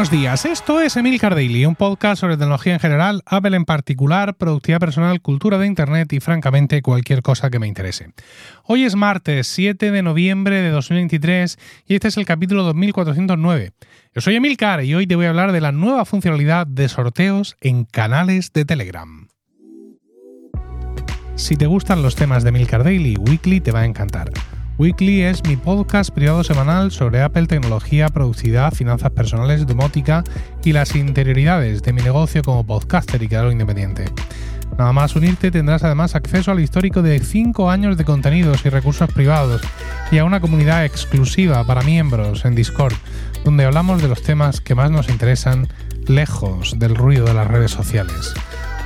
Buenos días, esto es Emilcar Daily, un podcast sobre tecnología en general, Apple en particular, productividad personal, cultura de Internet y, francamente, cualquier cosa que me interese. Hoy es martes 7 de noviembre de 2023 y este es el capítulo 2409. Yo soy Emilcar y hoy te voy a hablar de la nueva funcionalidad de sorteos en canales de Telegram. Si te gustan los temas de Emilcar Daily, Weekly te va a encantar. Weekly es mi podcast privado semanal sobre Apple, tecnología, productividad, finanzas personales, domótica y las interioridades de mi negocio como podcaster y creador independiente. Nada más unirte tendrás además acceso al histórico de 5 años de contenidos y recursos privados y a una comunidad exclusiva para miembros en Discord, donde hablamos de los temas que más nos interesan lejos del ruido de las redes sociales.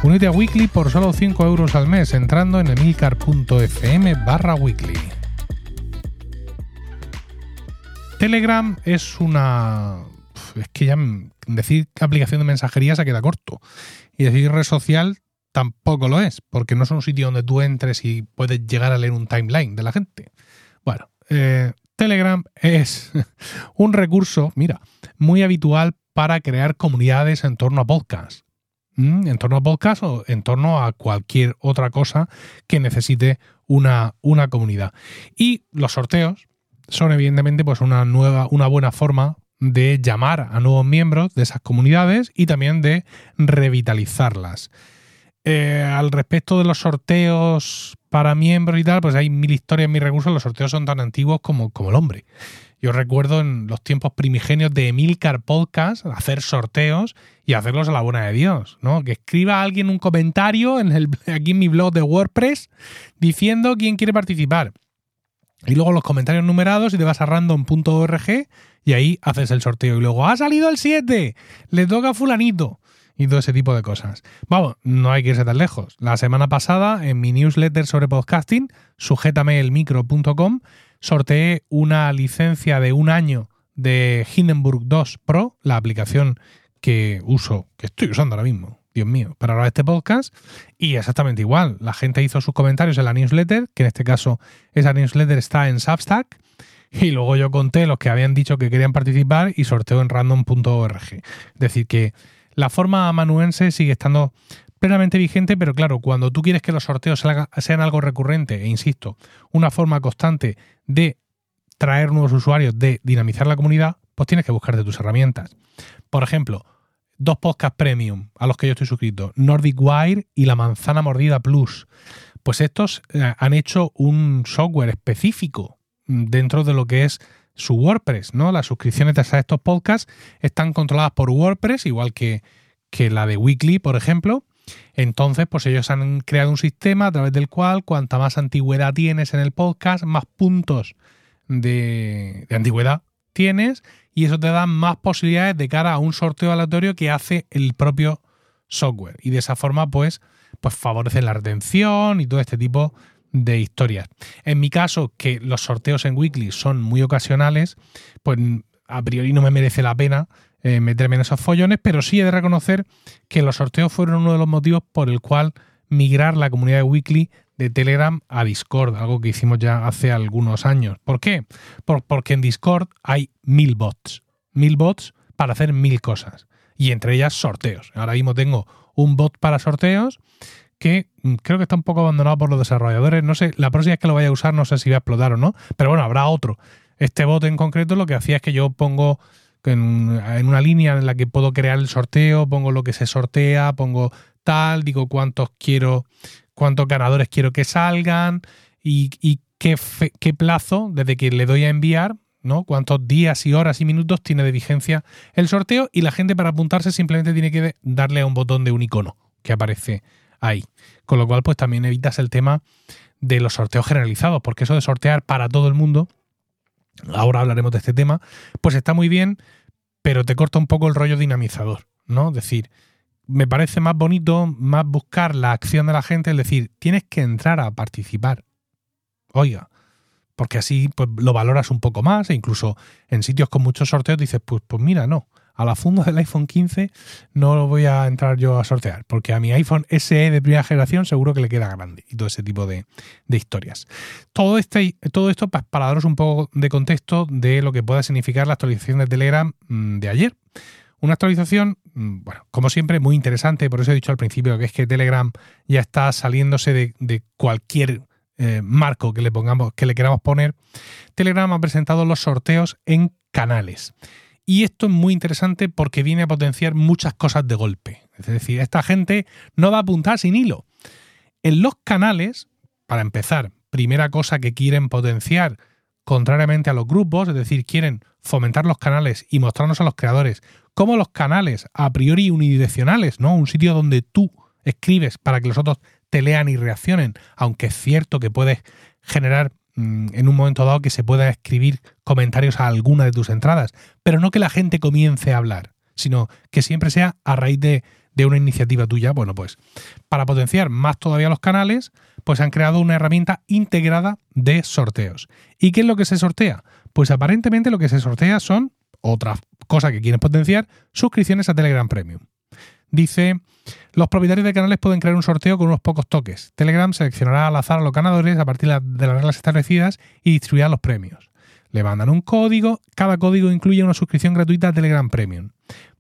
Únete a Weekly por solo 5 euros al mes entrando en emilcar.fm/weekly. Telegram es una... Es que ya decir aplicación de mensajería se queda corto. Y decir red social tampoco lo es, porque no es un sitio donde tú entres y puedes llegar a leer un timeline de la gente. Bueno, Telegram es un recurso, mira, muy habitual para crear comunidades en torno a podcasts. En torno a podcasts o en torno a cualquier otra cosa que necesite una comunidad. Y los sorteos son evidentemente pues una buena forma de llamar a nuevos miembros de esas comunidades y también de revitalizarlas. Al respecto de los sorteos para miembros y tal, pues hay mil historias, mil recursos. Los sorteos son tan antiguos como el hombre. Yo recuerdo en los tiempos primigenios de Emilcar Podcast hacer sorteos y hacerlos a la buena de Dios, ¿no? Que escriba alguien un comentario aquí en mi blog de WordPress diciendo quién quiere participar. Y luego los comentarios numerados y te vas a random.org y ahí haces el sorteo. Y luego, ¡ha salido el 7! ¡Le toca a fulanito! Y todo ese tipo de cosas. Vamos, no hay que irse tan lejos. La semana pasada, en mi newsletter sobre podcasting, sujetameelmicro.com, sorteé una licencia de 1 año de Hindenburg 2 Pro, la aplicación que estoy usando ahora mismo. Dios mío, para grabar este podcast, y exactamente igual. La gente hizo sus comentarios en la newsletter, que en este caso esa newsletter está en Substack, y luego yo conté los que habían dicho que querían participar y sorteo en random.org. Es decir, que la forma amanuense sigue estando plenamente vigente, pero claro, cuando tú quieres que los sorteos sean algo recurrente, e insisto, una forma constante de traer nuevos usuarios, de dinamizar la comunidad, pues tienes que buscarte tus herramientas. Por ejemplo, 2 podcasts premium a los que yo estoy suscrito, Nordic Wire y La Manzana Mordida Plus. Pues estos han hecho un software específico dentro de lo que es su WordPress, ¿no? Las suscripciones a estos podcasts están controladas por WordPress, igual que la de Weekly, por ejemplo. Entonces, pues ellos han creado un sistema a través del cual cuanta más antigüedad tienes en el podcast, más puntos de antigüedad tienes, y eso te da más posibilidades de cara a un sorteo aleatorio que hace el propio software. Y de esa forma, pues favorece la retención y todo este tipo de historias. En mi caso, que los sorteos en Weekly son muy ocasionales, pues a priori no me merece la pena meterme en esos follones, pero sí he de reconocer que los sorteos fueron uno de los motivos por el cual migrar la comunidad de Weekly de Telegram a Discord, algo que hicimos ya hace algunos años. ¿Por qué? Porque en Discord hay 1000 bots. 1000 bots para hacer 1000 cosas. Y entre ellas sorteos. Ahora mismo tengo un bot para sorteos que creo que está un poco abandonado por los desarrolladores. No sé, la próxima vez que lo vaya a usar no sé si va a explotar o no. Pero bueno, habrá otro. Este bot en concreto lo que hacía es que yo pongo en una línea en la que puedo crear el sorteo, pongo lo que se sortea, pongo tal, digo cuántos ganadores quiero que salgan y qué plazo desde que le doy a enviar, ¿no? Cuántos días y horas y minutos tiene de vigencia el sorteo, y la gente para apuntarse simplemente tiene que darle a un botón de un icono que aparece ahí. Con lo cual, pues también evitas el tema de los sorteos generalizados, porque eso de sortear para todo el mundo, ahora hablaremos de este tema, pues está muy bien, pero te corta un poco el rollo dinamizador, ¿no? Es decir, me parece más bonito, más buscar la acción de la gente, es decir, tienes que entrar a participar. Oiga, porque así pues lo valoras un poco más, e incluso en sitios con muchos sorteos dices, pues mira, no, a la funda del iPhone 15 no lo voy a entrar yo a sortear, porque a mi iPhone SE de primera generación seguro que le queda grande, y todo ese tipo de historias. Todo esto para daros un poco de contexto de lo que pueda significar la actualización de Telegram de ayer. Una actualización, bueno, como siempre, muy interesante. Por eso he dicho al principio que es que Telegram ya está saliéndose de cualquier marco que le pongamos, que le queramos poner. Telegram ha presentado los sorteos en canales. Y esto es muy interesante porque viene a potenciar muchas cosas de golpe. Es decir, esta gente no va a apuntar sin hilo. En los canales, para empezar, primera cosa que quieren potenciar, contrariamente a los grupos, es decir, quieren fomentar los canales y mostrarnos a los creadores como los canales a priori unidireccionales, ¿no? Un sitio donde tú escribes para que los otros te lean y reaccionen, aunque es cierto que puedes generar en un momento dado que se pueda escribir comentarios a alguna de tus entradas, pero no que la gente comience a hablar, sino que siempre sea a raíz de una iniciativa tuya. Bueno, pues para potenciar más todavía los canales, pues han creado una herramienta integrada de sorteos. ¿Y qué es lo que se sortea? Pues aparentemente lo que se sortea son, otra cosa que quieren potenciar, suscripciones a Telegram Premium. Dice, los propietarios de canales pueden crear un sorteo con unos pocos toques. Telegram seleccionará al azar a los ganadores a partir de las reglas establecidas y distribuirá los premios. Le mandan un código, cada código incluye una suscripción gratuita a Telegram Premium.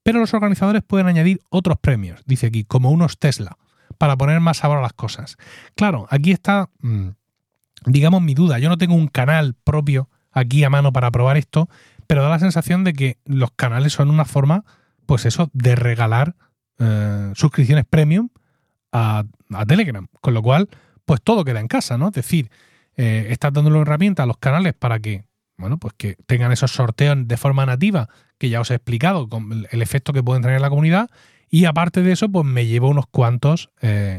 Pero los organizadores pueden añadir otros premios, dice aquí, como unos Tesla, para poner más sabor a las cosas. Claro, aquí está, digamos, mi duda. Yo no tengo un canal propio aquí a mano para probar esto, pero da la sensación de que los canales son una forma, pues eso, de regalar suscripciones premium a Telegram. Con lo cual, pues todo queda en casa, ¿no? Es decir, estás dándole herramientas a los canales para que, bueno, pues que tengan esos sorteos de forma nativa, que ya os he explicado con el efecto que pueden tener en la comunidad, y aparte de eso, pues me llevo unos cuantos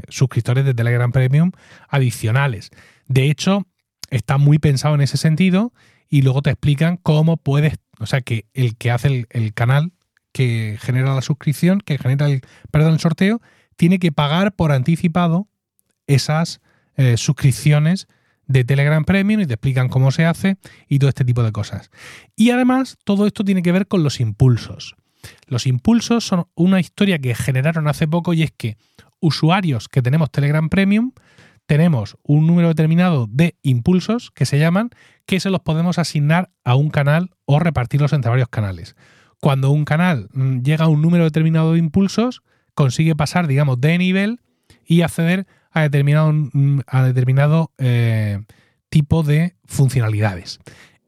suscriptores de Telegram Premium adicionales. De hecho, está muy pensado en ese sentido, y luego te explican cómo puedes, o sea, que el que hace el canal que genera la suscripción, que genera el sorteo, tiene que pagar por anticipado esas suscripciones de Telegram Premium, y te explican cómo se hace y todo este tipo de cosas. Y además, todo esto tiene que ver con los impulsos. Los impulsos son una historia que generaron hace poco, y es que usuarios que tenemos Telegram Premium tenemos un número determinado de impulsos, que se llaman, que se los podemos asignar a un canal o repartirlos entre varios canales. Cuando un canal llega a un número determinado de impulsos, consigue pasar, digamos, de nivel y acceder a determinado tipo de funcionalidades.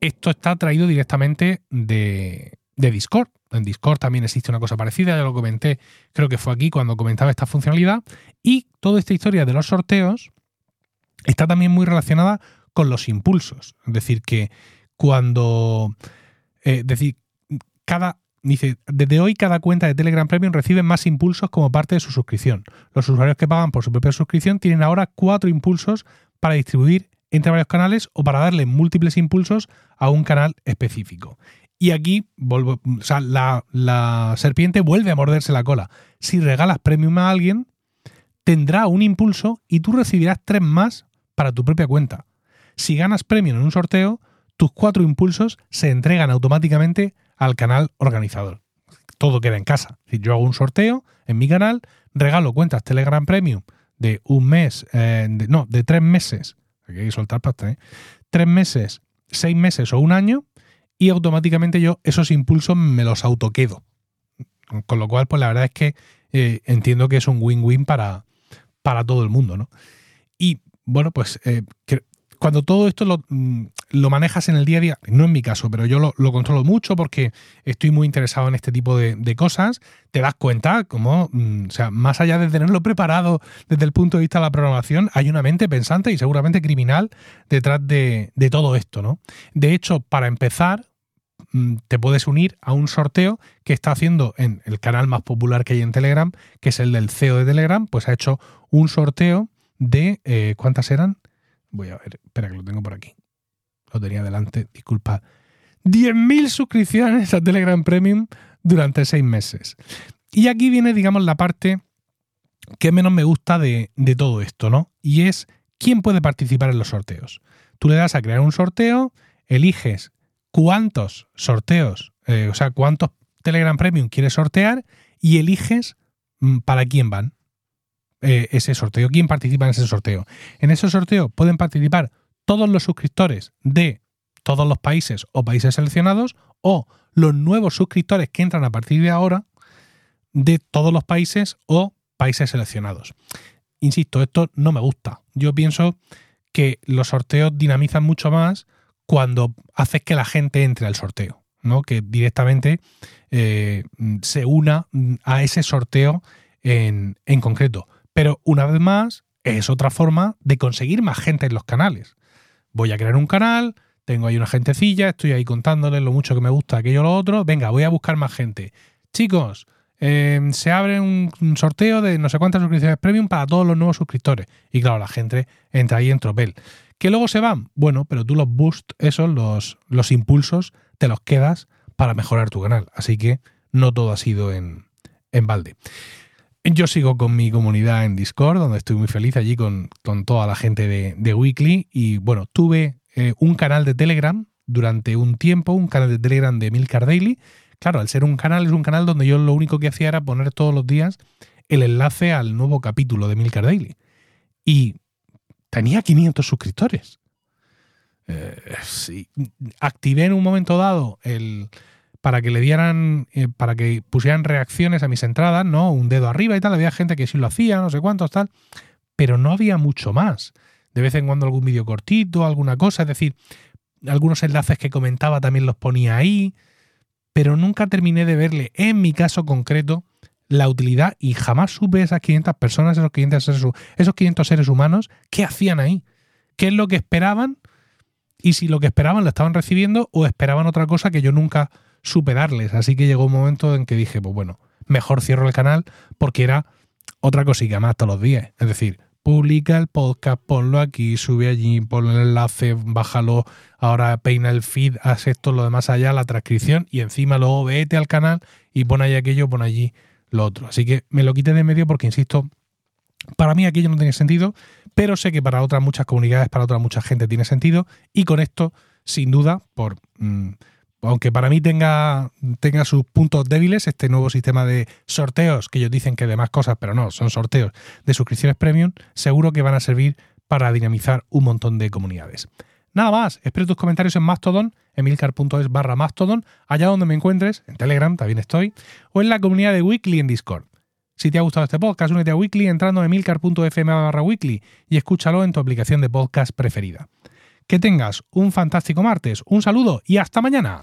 Esto está traído directamente de Discord. En Discord también existe una cosa parecida, ya lo comenté, creo que fue aquí cuando comentaba esta funcionalidad. Y toda esta historia de los sorteos está también muy relacionada con los impulsos. Es decir, que cuando... Dice, desde hoy cada cuenta de Telegram Premium recibe más impulsos como parte de su suscripción. Los usuarios que pagan por su propia suscripción tienen ahora 4 impulsos para distribuir entre varios canales o para darle múltiples impulsos a un canal específico. Y aquí la serpiente vuelve a morderse la cola. Si regalas premium a alguien, tendrá un impulso y tú recibirás 3 más para tu propia cuenta. Si ganas premium en un sorteo, tus 4 impulsos se entregan automáticamente al canal organizador. Todo queda en casa. Si yo hago un sorteo en mi canal, regalo cuentas Telegram Premium de un mes, de 3 meses, aquí hay que soltar pasta, 3 meses, 6 meses o 1 año, y automáticamente yo esos impulsos me los autoquedo. Con lo cual, pues la verdad es que entiendo que es un win-win para todo el mundo, ¿no? Y bueno, pues cuando todo esto lo manejas en el día a día, no en mi caso, pero yo lo controlo mucho porque estoy muy interesado en este tipo de cosas, te das cuenta como, o sea, más allá de tenerlo preparado desde el punto de vista de la programación, hay una mente pensante y seguramente criminal detrás de todo esto, ¿no? De hecho, para empezar, te puedes unir a un sorteo que está haciendo en el canal más popular que hay en Telegram, que es el del CEO de Telegram, pues ha hecho un sorteo de, ¿cuántas eran? Voy a ver, espera que lo tengo por aquí. Lo tenía delante, disculpad. 10.000 suscripciones a Telegram Premium durante 6 meses. Y aquí viene, digamos, la parte que menos me gusta de todo esto, ¿no? Y es, ¿quién puede participar en los sorteos? Tú le das a crear un sorteo, eliges cuántos sorteos, cuántos Telegram Premium quieres sortear y eliges para quién van ese sorteo, quién participa en ese sorteo. En ese sorteo pueden participar todos los suscriptores de todos los países o países seleccionados, o los nuevos suscriptores que entran a partir de ahora, de todos los países o países seleccionados. Insisto, esto no me gusta. Yo pienso que los sorteos dinamizan mucho más cuando haces que la gente entre al sorteo, ¿no? Que directamente se una a ese sorteo en concreto. Pero una vez más, es otra forma de conseguir más gente en los canales. Voy a crear un canal, tengo ahí una gentecilla, estoy ahí contándoles lo mucho que me gusta aquello o lo otro. Venga, voy a buscar más gente. Chicos, se abre un sorteo de no sé cuántas suscripciones premium para todos los nuevos suscriptores. Y claro, la gente entra ahí en tropel. ¿Que luego se van? Bueno, pero tú los boosts, esos, los impulsos, te los quedas para mejorar tu canal. Así que no todo ha sido en balde. Yo sigo con mi comunidad en Discord, donde estoy muy feliz allí con toda la gente de Weekly. Y bueno, tuve un canal de Telegram durante un tiempo, un canal de Telegram de Emilcar Daily. Claro, al ser un canal, es un canal donde yo lo único que hacía era poner todos los días el enlace al nuevo capítulo de Emilcar Daily. Y tenía 500 suscriptores. Sí. Activé en un momento dado para que le dieran, para que pusieran reacciones a mis entradas, ¿no? Un dedo arriba y tal. Había gente que sí lo hacía, no sé cuántos, tal. Pero no había mucho más. De vez en cuando algún vídeo cortito, alguna cosa. Es decir, algunos enlaces que comentaba también los ponía ahí. Pero nunca terminé de verle, en mi caso concreto, la utilidad, y jamás supe esas 500 personas, esos 500 seres humanos, qué hacían ahí, qué es lo que esperaban, y si lo que esperaban lo estaban recibiendo o esperaban otra cosa que yo nunca supe darles. Así que llegó un momento en que dije, pues bueno, mejor cierro el canal, porque era otra cosilla más todos los días. Es decir, publica el podcast, ponlo aquí, sube allí, ponlo en el enlace, bájalo. Ahora peina el feed, haz esto, lo demás allá, la transcripción, y encima luego vete al canal y pon ahí aquello, pon allí lo otro. Así que me lo quité de en medio porque, insisto, para mí aquello no tiene sentido, pero sé que para otras muchas comunidades, para otra mucha gente tiene sentido, y con esto, sin duda, aunque para mí tenga sus puntos débiles, este nuevo sistema de sorteos, que ellos dicen que de más cosas, pero no, son sorteos de suscripciones premium, seguro que van a servir para dinamizar un montón de comunidades. Nada más, espero tus comentarios en Mastodon, emilcar.es/Mastodon, allá donde me encuentres, en Telegram también estoy, o en la comunidad de Weekly en Discord. Si te ha gustado este podcast, únete a Weekly entrando en emilcar.fm/Weekly y escúchalo en tu aplicación de podcast preferida. Que tengas un fantástico martes, un saludo y hasta mañana.